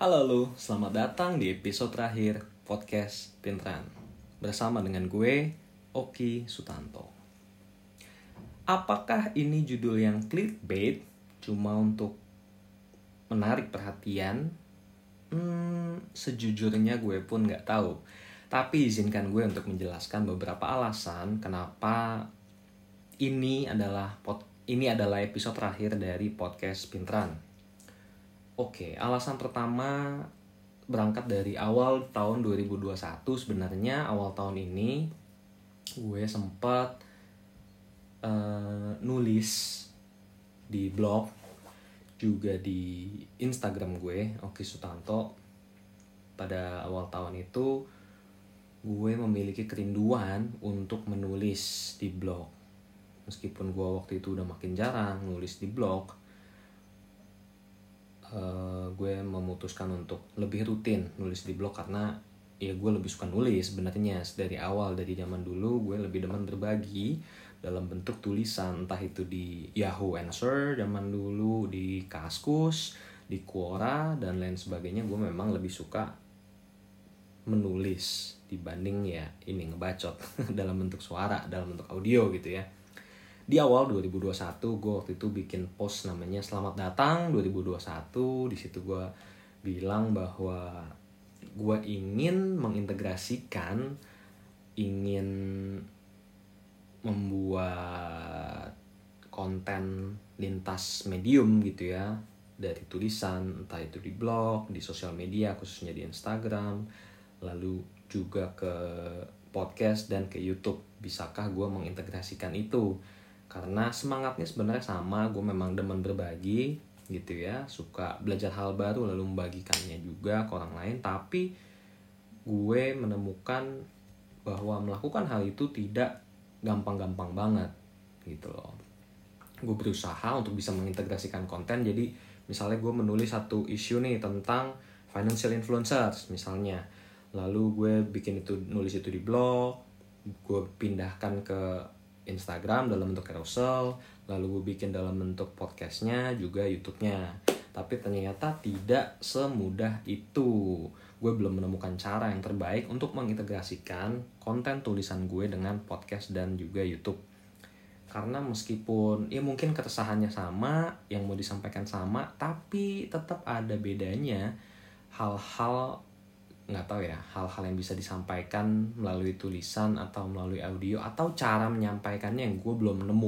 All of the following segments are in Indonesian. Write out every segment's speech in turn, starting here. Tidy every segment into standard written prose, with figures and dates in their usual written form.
Halo lu, selamat datang di episode terakhir Podcast Pinteran bersama dengan gue, Oki Sutanto. Apakah ini judul yang clickbait cuma untuk menarik perhatian? Sejujurnya gue pun gak tahu. Tapi izinkan gue untuk menjelaskan beberapa alasan kenapa ini adalah episode terakhir dari Podcast Pinteran. Oke, alasan pertama berangkat dari awal tahun 2021. Sebenarnya awal tahun ini gue sempat nulis di blog, juga di Instagram gue, Oki Sutanto. Pada awal tahun itu gue memiliki kerinduan untuk menulis di blog. Meskipun gue waktu itu udah makin jarang nulis di blog, gue memutuskan untuk lebih rutin nulis di blog karena ya gue lebih suka nulis sebenarnya dari awal, dari zaman dulu gue lebih demen berbagi dalam bentuk tulisan, entah itu di Yahoo Answer zaman dulu, di Kaskus, di Quora dan lain sebagainya. Gue memang lebih suka menulis dibanding ya ini ngebacot dalam bentuk suara, dalam bentuk audio gitu ya. Di awal 2021 gue waktu itu bikin post namanya Selamat Datang 2021. Di situ gue bilang bahwa gue ingin mengintegrasikan, ingin membuat konten lintas medium gitu ya, dari tulisan, entah itu di blog, di sosial media khususnya di Instagram, lalu juga ke podcast dan ke YouTube. Bisakah gue mengintegrasikan itu? Karena semangatnya sebenarnya sama, gue memang demen berbagi gitu ya, suka belajar hal baru lalu membagikannya juga ke orang lain. Tapi gue menemukan bahwa melakukan hal itu tidak gampang-gampang banget gitu loh. Gue berusaha untuk bisa mengintegrasikan konten. Jadi misalnya gue menulis satu isu nih tentang financial influencers misalnya, lalu gue bikin itu, nulis itu di blog, gue pindahkan ke Instagram dalam bentuk carousel, lalu gue bikin dalam bentuk podcastnya juga, YouTube-nya. Tapi ternyata tidak semudah itu. Gue belum menemukan cara yang terbaik untuk mengintegrasikan konten tulisan gue dengan podcast dan juga YouTube. Karena meskipun ya mungkin keresahannya sama, yang mau disampaikan sama, tapi tetap ada bedanya hal-hal, nggak tahu ya, hal-hal yang bisa disampaikan melalui tulisan atau melalui audio, atau cara menyampaikannya yang gue belum nemu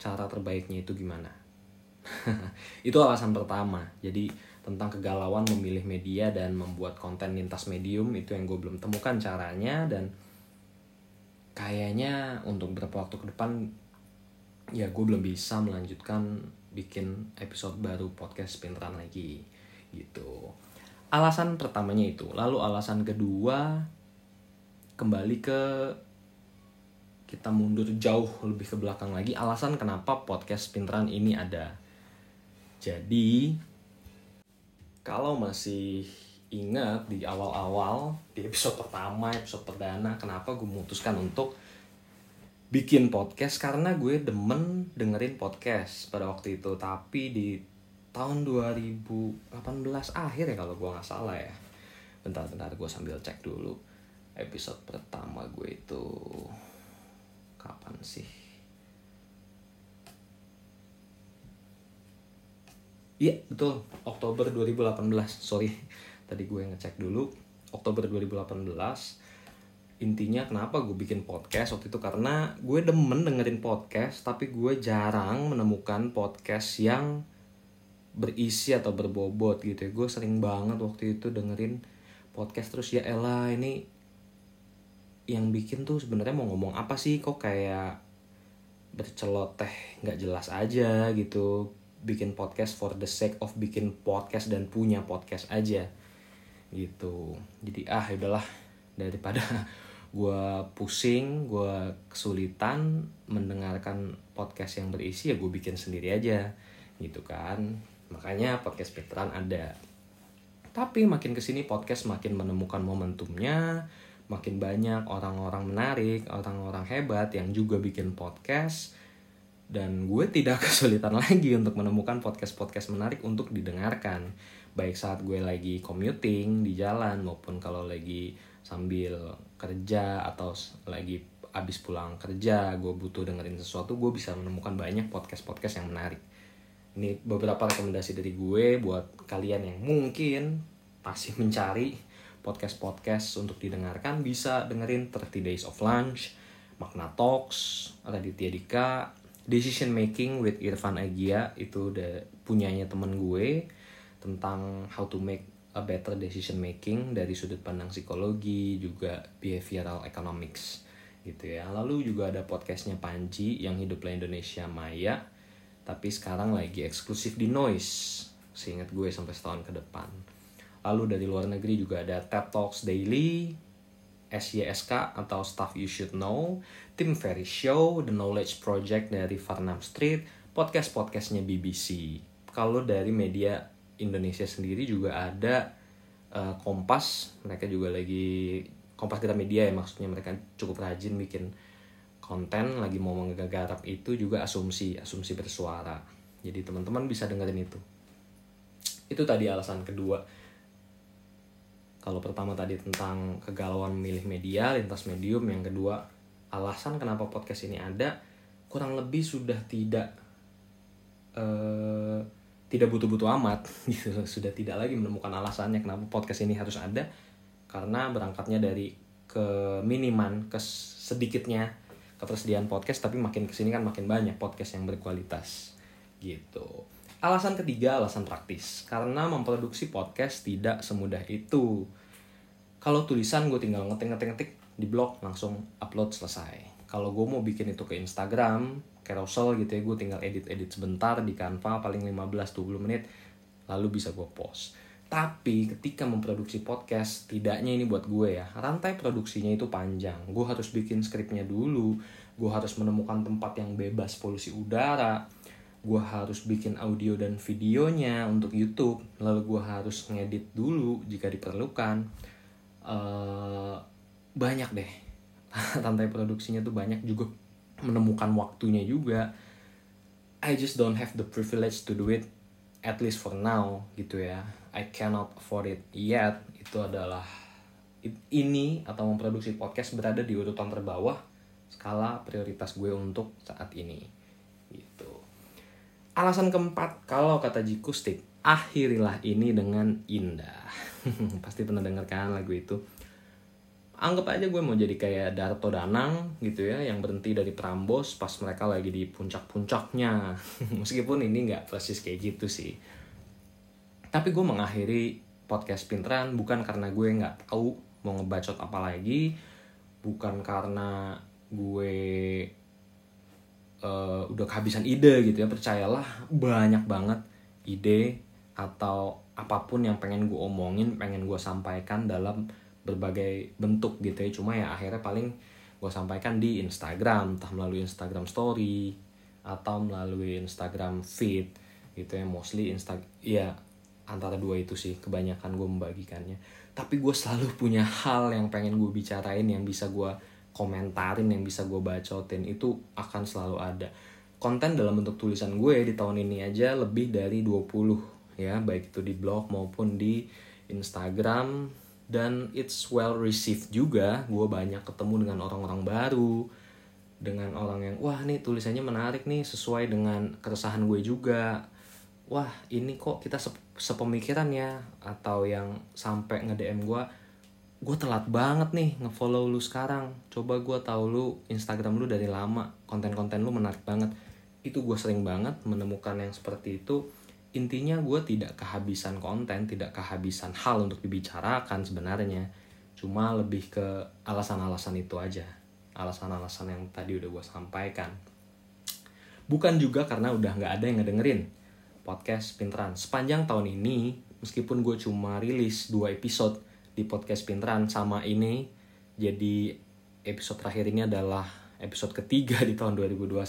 cara terbaiknya itu gimana. Itu alasan pertama. Jadi tentang kegalauan memilih media dan membuat konten lintas medium, itu yang gue belum temukan caranya. Dan kayaknya untuk beberapa waktu ke depan ya gue belum bisa melanjutkan bikin episode baru Podcast Pinteran lagi gitu. Alasan pertamanya itu. Lalu alasan kedua, kembali ke, kita mundur jauh lebih ke belakang lagi, alasan kenapa Podcast Pinteran ini ada. Jadi kalau masih ingat di awal-awal, di episode pertama, episode perdana, kenapa gue memutuskan untuk bikin podcast, karena gue demen dengerin podcast pada waktu itu. Tapi di tahun 2018 akhir ya kalau gue gak salah ya. Bentar, gue sambil cek dulu. Episode pertama gue itu kapan sih? Iya betul, Oktober 2018. Sorry, tadi gue ngecek dulu Oktober 2018. Intinya kenapa gue bikin podcast waktu itu, karena gue demen dengerin podcast. Tapi gue jarang menemukan podcast yang berisi atau berbobot gitu ya. Gue sering banget waktu itu dengerin podcast terus ya Ella ini yang bikin tuh sebenarnya mau ngomong apa sih, kok kayak berceloteh nggak jelas aja gitu, bikin podcast for the sake of bikin podcast dan punya podcast aja gitu. Jadi yaudahlah, daripada gue pusing, gue kesulitan mendengarkan podcast yang berisi, ya gue bikin sendiri aja gitu kan. Makanya Podcast Pinteran ada. Tapi makin kesini podcast makin menemukan momentumnya. Makin banyak orang-orang menarik, orang-orang hebat yang juga bikin podcast. Dan gue tidak kesulitan lagi untuk menemukan podcast-podcast menarik untuk didengarkan. baik saat gue lagi commuting di jalan maupun kalau lagi sambil kerja atau lagi abis pulang kerja gue butuh dengerin sesuatu, gue bisa menemukan banyak podcast-podcast yang menarik. Ini beberapa rekomendasi dari gue buat kalian yang mungkin masih mencari podcast-podcast untuk didengarkan. Bisa dengerin 30 Days of Lunch, Magna Talks, Raditya Dika, Decision Making with Irfan Agia, itu udah punyanya temen gue, tentang how to make a better decision making dari sudut pandang psikologi, juga behavioral economics gitu ya. Lalu juga ada podcastnya Panji yang Hiduplah Indonesia Maya, tapi sekarang lagi eksklusif di Noise, seingat gue sampai setahun ke depan. Lalu dari luar negeri juga ada TED Talks Daily, SYSK atau Stuff You Should Know, Tim Ferriss Show, The Knowledge Project dari Farnam Street, podcast-podcastnya BBC. Kalau dari media Indonesia sendiri juga ada Kompas, mereka juga lagi, Kompas Gramedia ya maksudnya, mereka cukup rajin bikin konten, lagi mau menggarap itu juga asumsi bersuara. Jadi teman-teman bisa dengerin itu. Itu tadi alasan kedua. Kalau pertama tadi tentang kegalauan memilih media, lintas medium. Yang kedua, alasan kenapa podcast ini ada, kurang lebih sudah tidak butuh-butuh amat. Gitu. Sudah tidak lagi menemukan alasannya kenapa podcast ini harus ada. Karena berangkatnya dari keminiman, kesedikitnya ketersediaan podcast, tapi makin kesini kan makin banyak podcast yang berkualitas. Gitu. Alasan ketiga, alasan praktis. Karena memproduksi podcast tidak semudah itu. Kalau tulisan gue tinggal ngetik di blog, langsung upload selesai. Kalau gue mau bikin itu ke Instagram, carousel gitu ya, gue tinggal edit sebentar di Canva, paling 15-20 menit, lalu bisa gue post. Tapi ketika memproduksi podcast, tidaknya ini buat gue ya, rantai produksinya itu panjang. Gue harus bikin skripnya dulu, gue harus menemukan tempat yang bebas polusi udara, gue harus bikin audio dan videonya untuk YouTube, lalu gue harus ngedit dulu jika diperlukan. Banyak deh, rantai produksinya tuh banyak, juga menemukan waktunya juga. I just don't have the privilege to do it, at least for now gitu ya. I cannot afford it yet. Itu adalah ini atau memproduksi podcast berada di urutan terbawah skala prioritas gue untuk saat ini gitu. Alasan keempat, kalau kata Jikustik, akhirilah ini dengan indah. Pasti pernah dengarkan lagu itu. Anggap aja gue mau jadi kayak Darto Danang gitu ya, yang berhenti dari Prambors pas mereka lagi di puncak-puncaknya. Meskipun ini nggak persis kayak gitu sih. Tapi gue mengakhiri podcast Pinteran bukan karena gue nggak tahu mau ngebacot apa lagi, bukan karena gue udah kehabisan ide gitu ya. Percayalah, banyak banget ide atau apapun yang pengen gue omongin, pengen gue sampaikan dalam berbagai bentuk gitu ya. Cuma ya akhirnya paling gue sampaikan di Instagram, entah melalui Instagram Story atau melalui Instagram Feed gitu ya. Mostly ya antara dua itu sih kebanyakan gue membagikannya. Tapi gue selalu punya hal yang pengen gue bicarain, yang bisa gue komentarin, yang bisa gue bacotin, itu akan selalu ada. Konten dalam bentuk tulisan gue di tahun ini aja lebih dari 20 ya, baik itu di blog maupun di Instagram, dan it's well received juga. Gue banyak ketemu dengan orang-orang baru, dengan orang yang wah nih tulisannya menarik nih, sesuai dengan keresahan gue juga. Wah ini kok kita sepemikiran ya, atau yang sampai nge-DM gue telat banget nih ngefollow lu sekarang, coba gue tahu lu Instagram lu dari lama, konten-konten lu menarik banget. Itu gue sering banget menemukan yang seperti itu. Intinya gue tidak kehabisan konten, tidak kehabisan hal untuk dibicarakan sebenarnya, cuma lebih ke alasan-alasan itu aja, alasan-alasan yang tadi udah gue sampaikan. Bukan juga karena udah nggak ada yang ngedengerin podcast Pinteran sepanjang tahun ini, meskipun gue cuma rilis 2 episode di podcast Pinteran sama ini. Jadi episode terakhir ini adalah episode ketiga di tahun 2021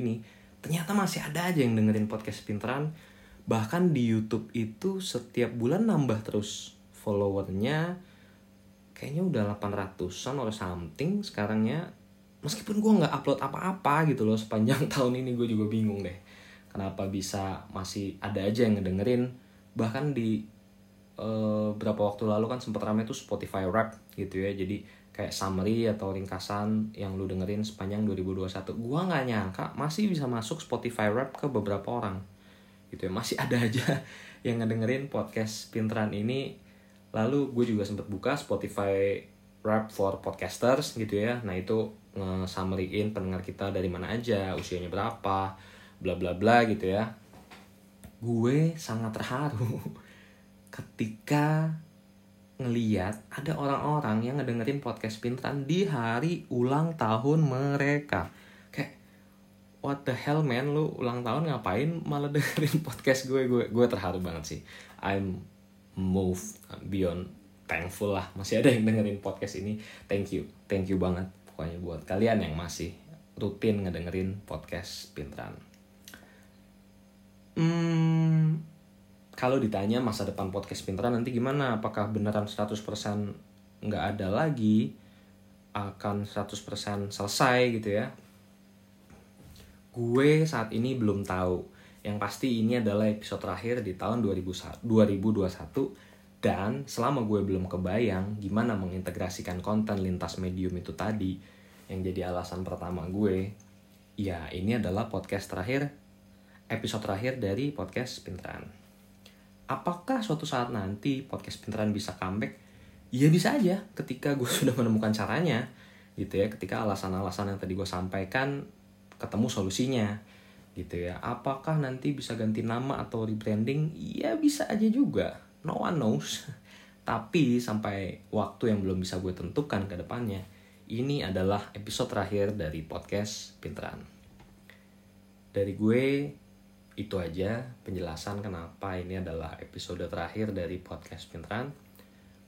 ini. Ternyata masih ada aja yang dengerin podcast Pinteran. Bahkan di YouTube itu setiap bulan nambah terus followernya. Kayaknya udah 800an or something sekarangnya. Meskipun gue gak upload apa-apa gitu loh sepanjang tahun ini. Gue juga bingung deh, kenapa bisa masih ada aja yang ngedengerin. Bahkan di berapa waktu lalu kan sempat ramai tuh Spotify Wrap gitu ya. Jadi kayak summary atau ringkasan yang lu dengerin sepanjang 2021. Gua nggak nyangka masih bisa masuk Spotify Wrap ke beberapa orang gitu ya. Masih ada aja yang ngedengerin podcast Pinteran ini. Lalu gue juga sempat buka Spotify Wrap for Podcasters gitu ya. Nah itu nge-summary-in pendengar kita dari mana aja, usianya berapa, bla bla bla gitu ya. Gue sangat terharu ketika ngeliat ada orang-orang yang ngedengerin podcast Pinteran di hari ulang tahun mereka. Kayak what the hell man, lu ulang tahun ngapain malah dengerin podcast gue? Gue terharu banget sih. I'm moved beyond thankful lah, masih ada yang dengerin podcast ini. Thank you banget pokoknya buat kalian yang masih rutin ngedengerin podcast Pinteran. Kalau ditanya masa depan podcast Pinteran nanti gimana, apakah beneran 100% nggak ada lagi, akan 100% selesai gitu ya, gue saat ini belum tahu. Yang pasti ini adalah episode terakhir di tahun 2021, dan selama gue belum kebayang gimana mengintegrasikan konten lintas medium itu tadi, yang jadi alasan pertama gue, ya ini adalah podcast terakhir, episode terakhir dari podcast Pinteran. Apakah suatu saat nanti podcast Pinteran bisa comeback? Ya bisa aja, ketika gue sudah menemukan caranya gitu ya, ketika alasan-alasan yang tadi gue sampaikan ketemu solusinya gitu ya. Apakah nanti bisa ganti nama atau rebranding? Ya bisa aja juga, no one knows. Tapi sampai waktu yang belum bisa gue tentukan ke depannya, ini adalah episode terakhir dari podcast Pinteran. Dari gue itu aja penjelasan kenapa ini adalah episode terakhir dari podcast Pinteran.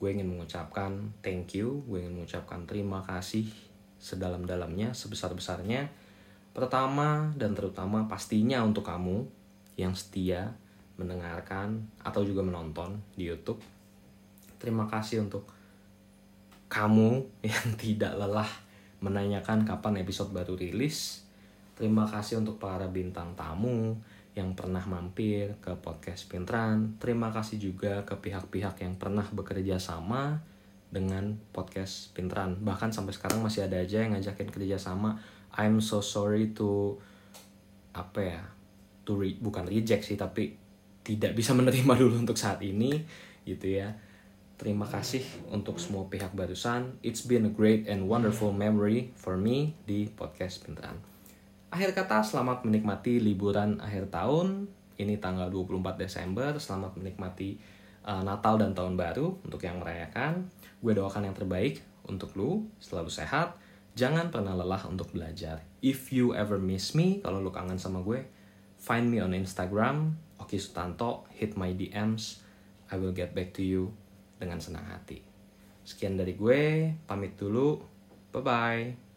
Gue ingin mengucapkan thank you, gue ingin mengucapkan terima kasih sedalam-dalamnya, sebesar-besarnya. Pertama dan terutama pastinya untuk kamu yang setia mendengarkan atau juga menonton di YouTube. Terima kasih untuk kamu yang tidak lelah menanyakan kapan episode baru rilis. Terima kasih untuk para bintang tamu yang pernah mampir ke podcast Pinteran. Terima kasih juga ke pihak-pihak yang pernah bekerja sama dengan podcast Pinteran. Bahkan sampai sekarang masih ada aja yang ngajakin kerja sama. I'm so sorry bukan reject sih, tapi tidak bisa menerima dulu untuk saat ini gitu ya. Terima kasih untuk semua pihak barusan. It's been a great and wonderful memory for me di podcast Pinteran. Akhir kata, selamat menikmati liburan akhir tahun. Ini tanggal 24 Desember. Selamat menikmati Natal dan Tahun Baru untuk yang merayakan. Gue doakan yang terbaik untuk lu, selalu sehat. Jangan pernah lelah untuk belajar. If you ever miss me, kalau lu kangen sama gue, find me on Instagram, Oki Sutanto, hit my DMs, I will get back to you dengan senang hati. Sekian dari gue, pamit dulu, bye-bye.